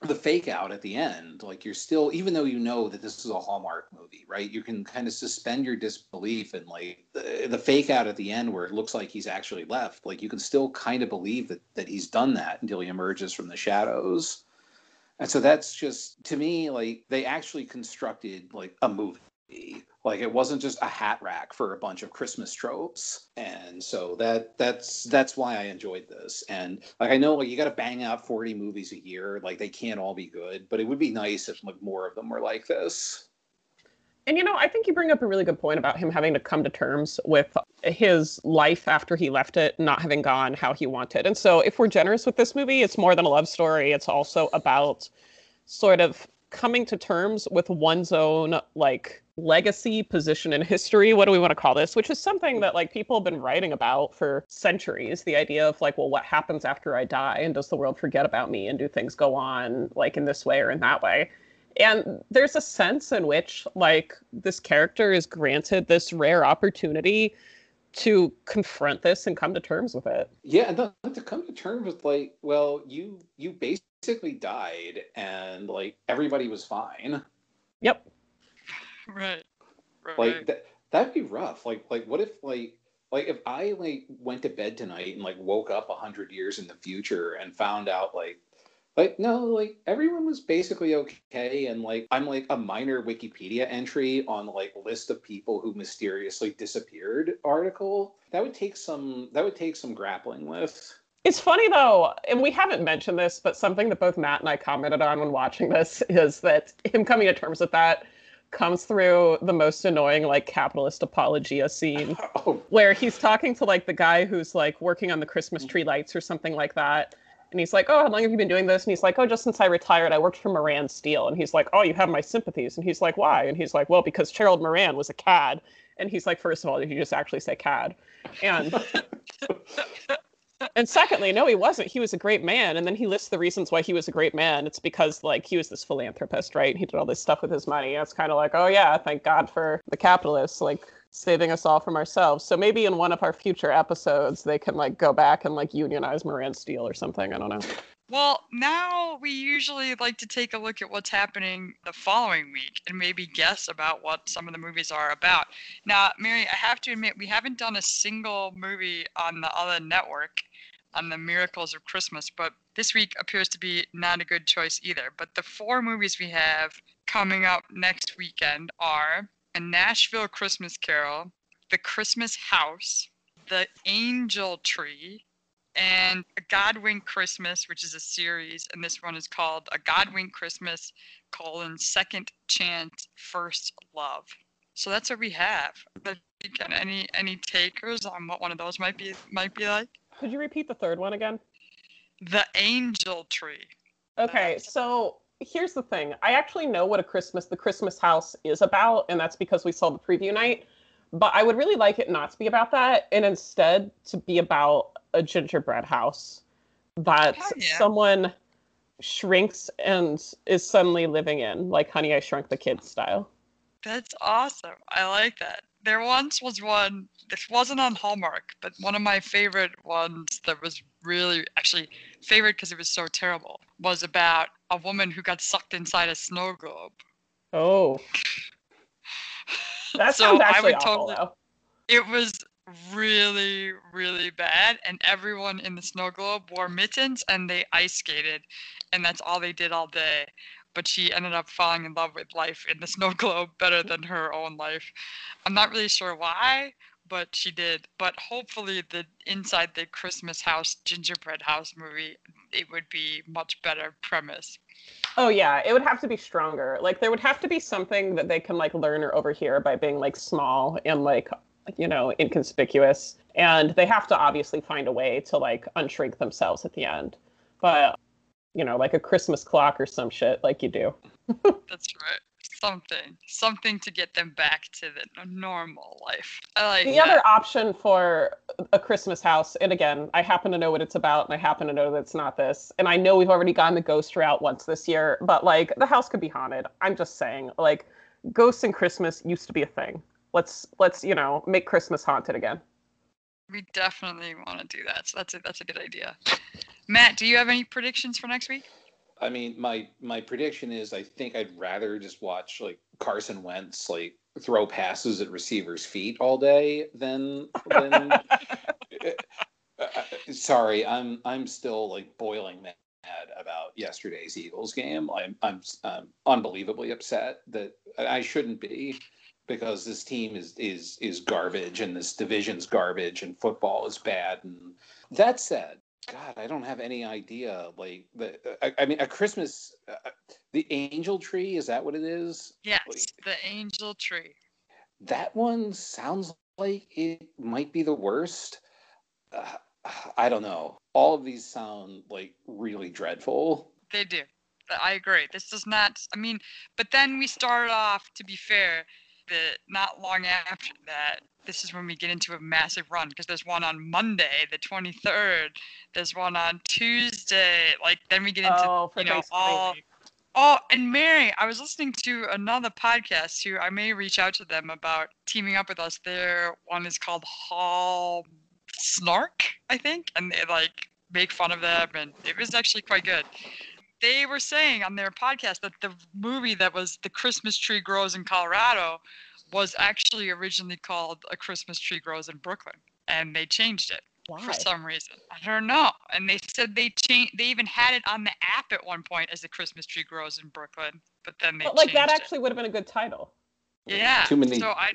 the fake out at the end, like you're still, even though you know that this is a Hallmark movie, right? You can kind of suspend your disbelief, and like the fake out at the end where it looks like he's actually left, like you can still kind of believe that he's done that until he emerges from the shadows. And so that's just, to me, like they actually constructed like a movie. Like it wasn't just a hat rack for a bunch of Christmas tropes. And so that's why I enjoyed this. And like, I know like you got to bang out 40 movies a year. Like they can't all be good, but it would be nice if like more of them were like this. And, you know, I think you bring up a really good point about him having to come to terms with his life after he left it, not having gone how he wanted. And so if we're generous with this movie, it's more than a love story. It's also about sort of coming to terms with one's own like legacy, position in history, what do we want to call this, which is something that like people have been writing about for centuries, the idea of like, well, what happens after I die, and does the world forget about me, and do things go on like in this way or in that way? And there's a sense in which like this character is granted this rare opportunity to confront this and come to terms with it. Yeah, and to come to terms with like, well, you basically died and like everybody was fine. Yep. Right. Like that'd be rough. Like what if like if I like went to bed tonight and like woke up 100 years in the future and found out like no, like everyone was basically okay, and like I'm like a minor Wikipedia entry on like list of people who mysteriously disappeared article. That would take some grappling with. It's funny, though, and we haven't mentioned this, but something that both Matt and I commented on when watching this is that him coming to terms with that comes through the most annoying, like, capitalist apologia scene, where he's talking to, like, the guy who's, like, working on the Christmas tree lights or something like that. And he's like, oh, how long have you been doing this? And he's like, oh, just since I retired, I worked for Moran Steel. And he's like, oh, you have my sympathies. And he's like, why? And he's like, well, because Harold Moran was a cad. And he's like, first of all, did you just actually say cad? And... And secondly, no, he wasn't. He was a great man. And then he lists the reasons why he was a great man. It's because, like, he was this philanthropist, right? He did all this stuff with his money. It's kind of like, oh, yeah, thank God for the capitalists, like, saving us all from ourselves. So maybe in one of our future episodes, they can, like, go back and, like, unionize Moran Steel or something. I don't know. Well, now we usually like to take a look at what's happening the following week and maybe guess about what some of the movies are about. Now, Mary, I have to admit, we haven't done a single movie on the other network. on the miracles of Christmas, but this week appears to be not a good choice either. But the four movies we have coming up next weekend are A Nashville Christmas Carol, The Christmas House, The Angel Tree, and A Godwink Christmas, which is a series, and this one is called A Godwink Christmas: Second Chance, First Love. So that's what we have. Any takers on what one of those might be like? Could you repeat the third one again? The Angel Tree. Okay, so here's the thing. I actually know what The Christmas House is about, and that's because we saw the preview night. But I would really like it not to be about that, and instead to be about a gingerbread house that someone shrinks and is suddenly living in, like Honey, I Shrunk the Kids style. That's awesome. I like that. There once was one, this wasn't on Hallmark, but one of my favorite ones that was really, actually favorite because it was so terrible, was about a woman who got sucked inside a snow globe. Oh. That sounds actually awful, though. It was really, really bad, and everyone in the snow globe wore mittens, and they ice skated, and that's all they did all day. But she ended up falling in love with life in the snow globe better than her own life. I'm not really sure why, but she did. But hopefully the Inside the Christmas House, Gingerbread House movie, it would be much better premise. Oh, yeah. It would have to be stronger. Like, there would have to be something that they can, like, learn or overhear by being, like, small and, like, you know, inconspicuous. And they have to obviously find a way to, like, unshrink themselves at the end. But, you know, like a Christmas clock or some shit, like you do. That's right. Something to get them back to the normal life. I like the other option for A Christmas House, and again, I happen to know what it's about, and I happen to know that it's not this, and I know we've already gone the ghost route once this year, but, like, the house could be haunted. I'm just saying, like, ghosts and Christmas used to be a thing. Let's you know, make Christmas haunted again. We definitely want to do that, so that's a good idea. Matt, do you have any predictions for next week? I mean, my prediction is I think I'd rather just watch, like, Carson Wentz, like, throw passes at receivers' feet all day than sorry, I'm still, like, boiling mad about yesterday's Eagles game. I'm unbelievably upset that I shouldn't be, because this team is garbage, and this division's garbage, and football is bad. And that said, God, I don't have any idea. Like, a Christmas, the Angel Tree, is that what it is? Yes, like, the Angel Tree. That one sounds like it might be the worst. I don't know. All of these sound, like, really dreadful. They do. I agree. This does not, I mean, but then we start off, to be fair, not long after that, this is when we get into a massive run, because there's one on Monday, the 23rd. There's one on Tuesday. Like, then we get into, you know, all. Oh, and Mary, I was listening to another podcast who I may reach out to them about teaming up with us. Their one is called Hall Snark, I think, and they, like, make fun of them, and it was actually quite good. They were saying on their podcast that the movie that was The Christmas Tree Grows in Colorado was actually originally called A Christmas Tree Grows in Brooklyn, and they changed it. Why? For some reason. I don't know. And they said they even had it on the app at one point as A Christmas Tree Grows in Brooklyn, but then they changed it. But, like, that actually would have been a good title. Yeah. Too many. So I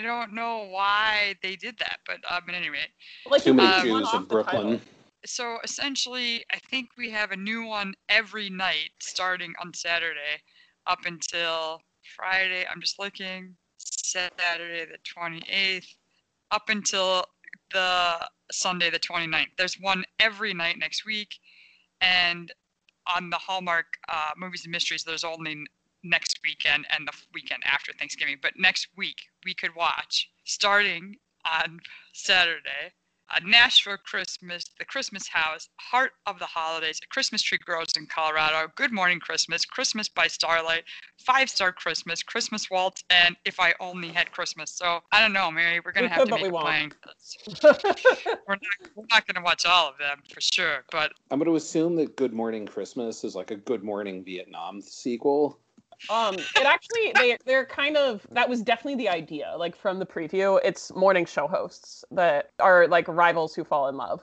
don't know why they did that, but at any rate. Like, too many Jews in Brooklyn. So essentially, I think we have a new one every night starting on Saturday up until Friday. I'm just looking. Saturday the 28th up until the Sunday the 29th. There's one every night next week. And on the Hallmark Movies and Mysteries, there's only next weekend and the weekend after Thanksgiving. But next week, we could watch, starting on Saturday, A Nashville Christmas, The Christmas House, Heart of the Holidays, A Christmas Tree Grows in Colorado, Good Morning Christmas, Christmas by Starlight, 5 Star Christmas, Christmas Waltz, and If I Only Had Christmas. So, I don't know, Mary, we're going to have to make a plan. We're not going to watch all of them, for sure. But I'm going to assume that Good Morning Christmas is like a Good Morning Vietnam sequel. It actually, they're kind of, that was definitely the idea, like, from the preview. It's morning show hosts that are, like, rivals who fall in love.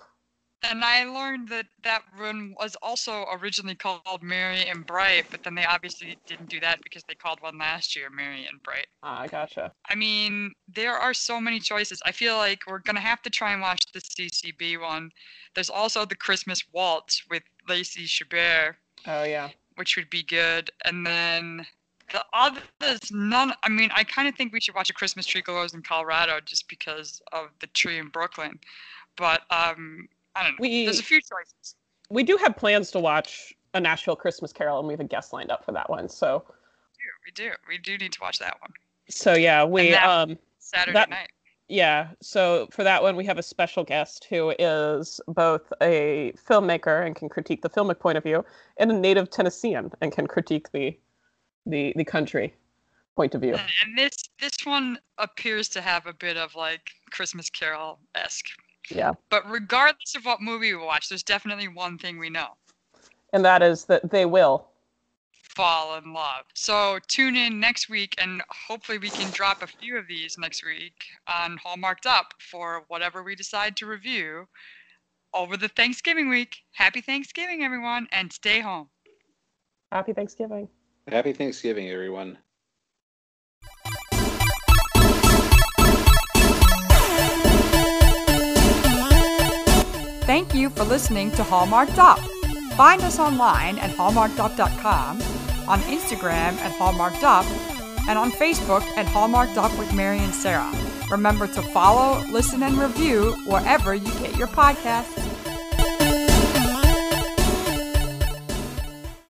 And I learned that that one was also originally called Merry and Bright, but then they obviously didn't do that because they called one last year Merry and Bright. Ah, gotcha. I mean, there are so many choices. I feel like we're going to have to try and watch the CCB one. There's also The Christmas Waltz with Lacey Chabert. Oh, yeah. Which would be good. And then the others, none. I mean, I kind of think we should watch A Christmas Tree Grows in Colorado just because of the tree in Brooklyn. But, I don't know. There's a few choices. We do have plans to watch A Nashville Christmas Carol, and we have a guest lined up for that one. So we do need to watch that one. So yeah, Saturday night. Yeah. So for that one, we have a special guest who is both a filmmaker and can critique the filmic point of view, and a native Tennessean and can critique the country point of view. And this one appears to have a bit of like Christmas Carol-esque. Yeah. But regardless of what movie we watch, there's definitely one thing we know. And that is that they will fall in love. So tune in next week, and hopefully we can drop a few of these next week on Hallmarked Up for whatever we decide to review over the Thanksgiving week. Happy Thanksgiving, everyone, and stay home. Happy Thanksgiving. Happy Thanksgiving, everyone. Thank you for listening to Hallmarked Up. Find us online at hallmarkedup.com, on Instagram at hallmarkedup, and on Facebook at Hallmarked Up with Mary and Sarah. Remember to follow, listen, and review wherever you get your podcasts.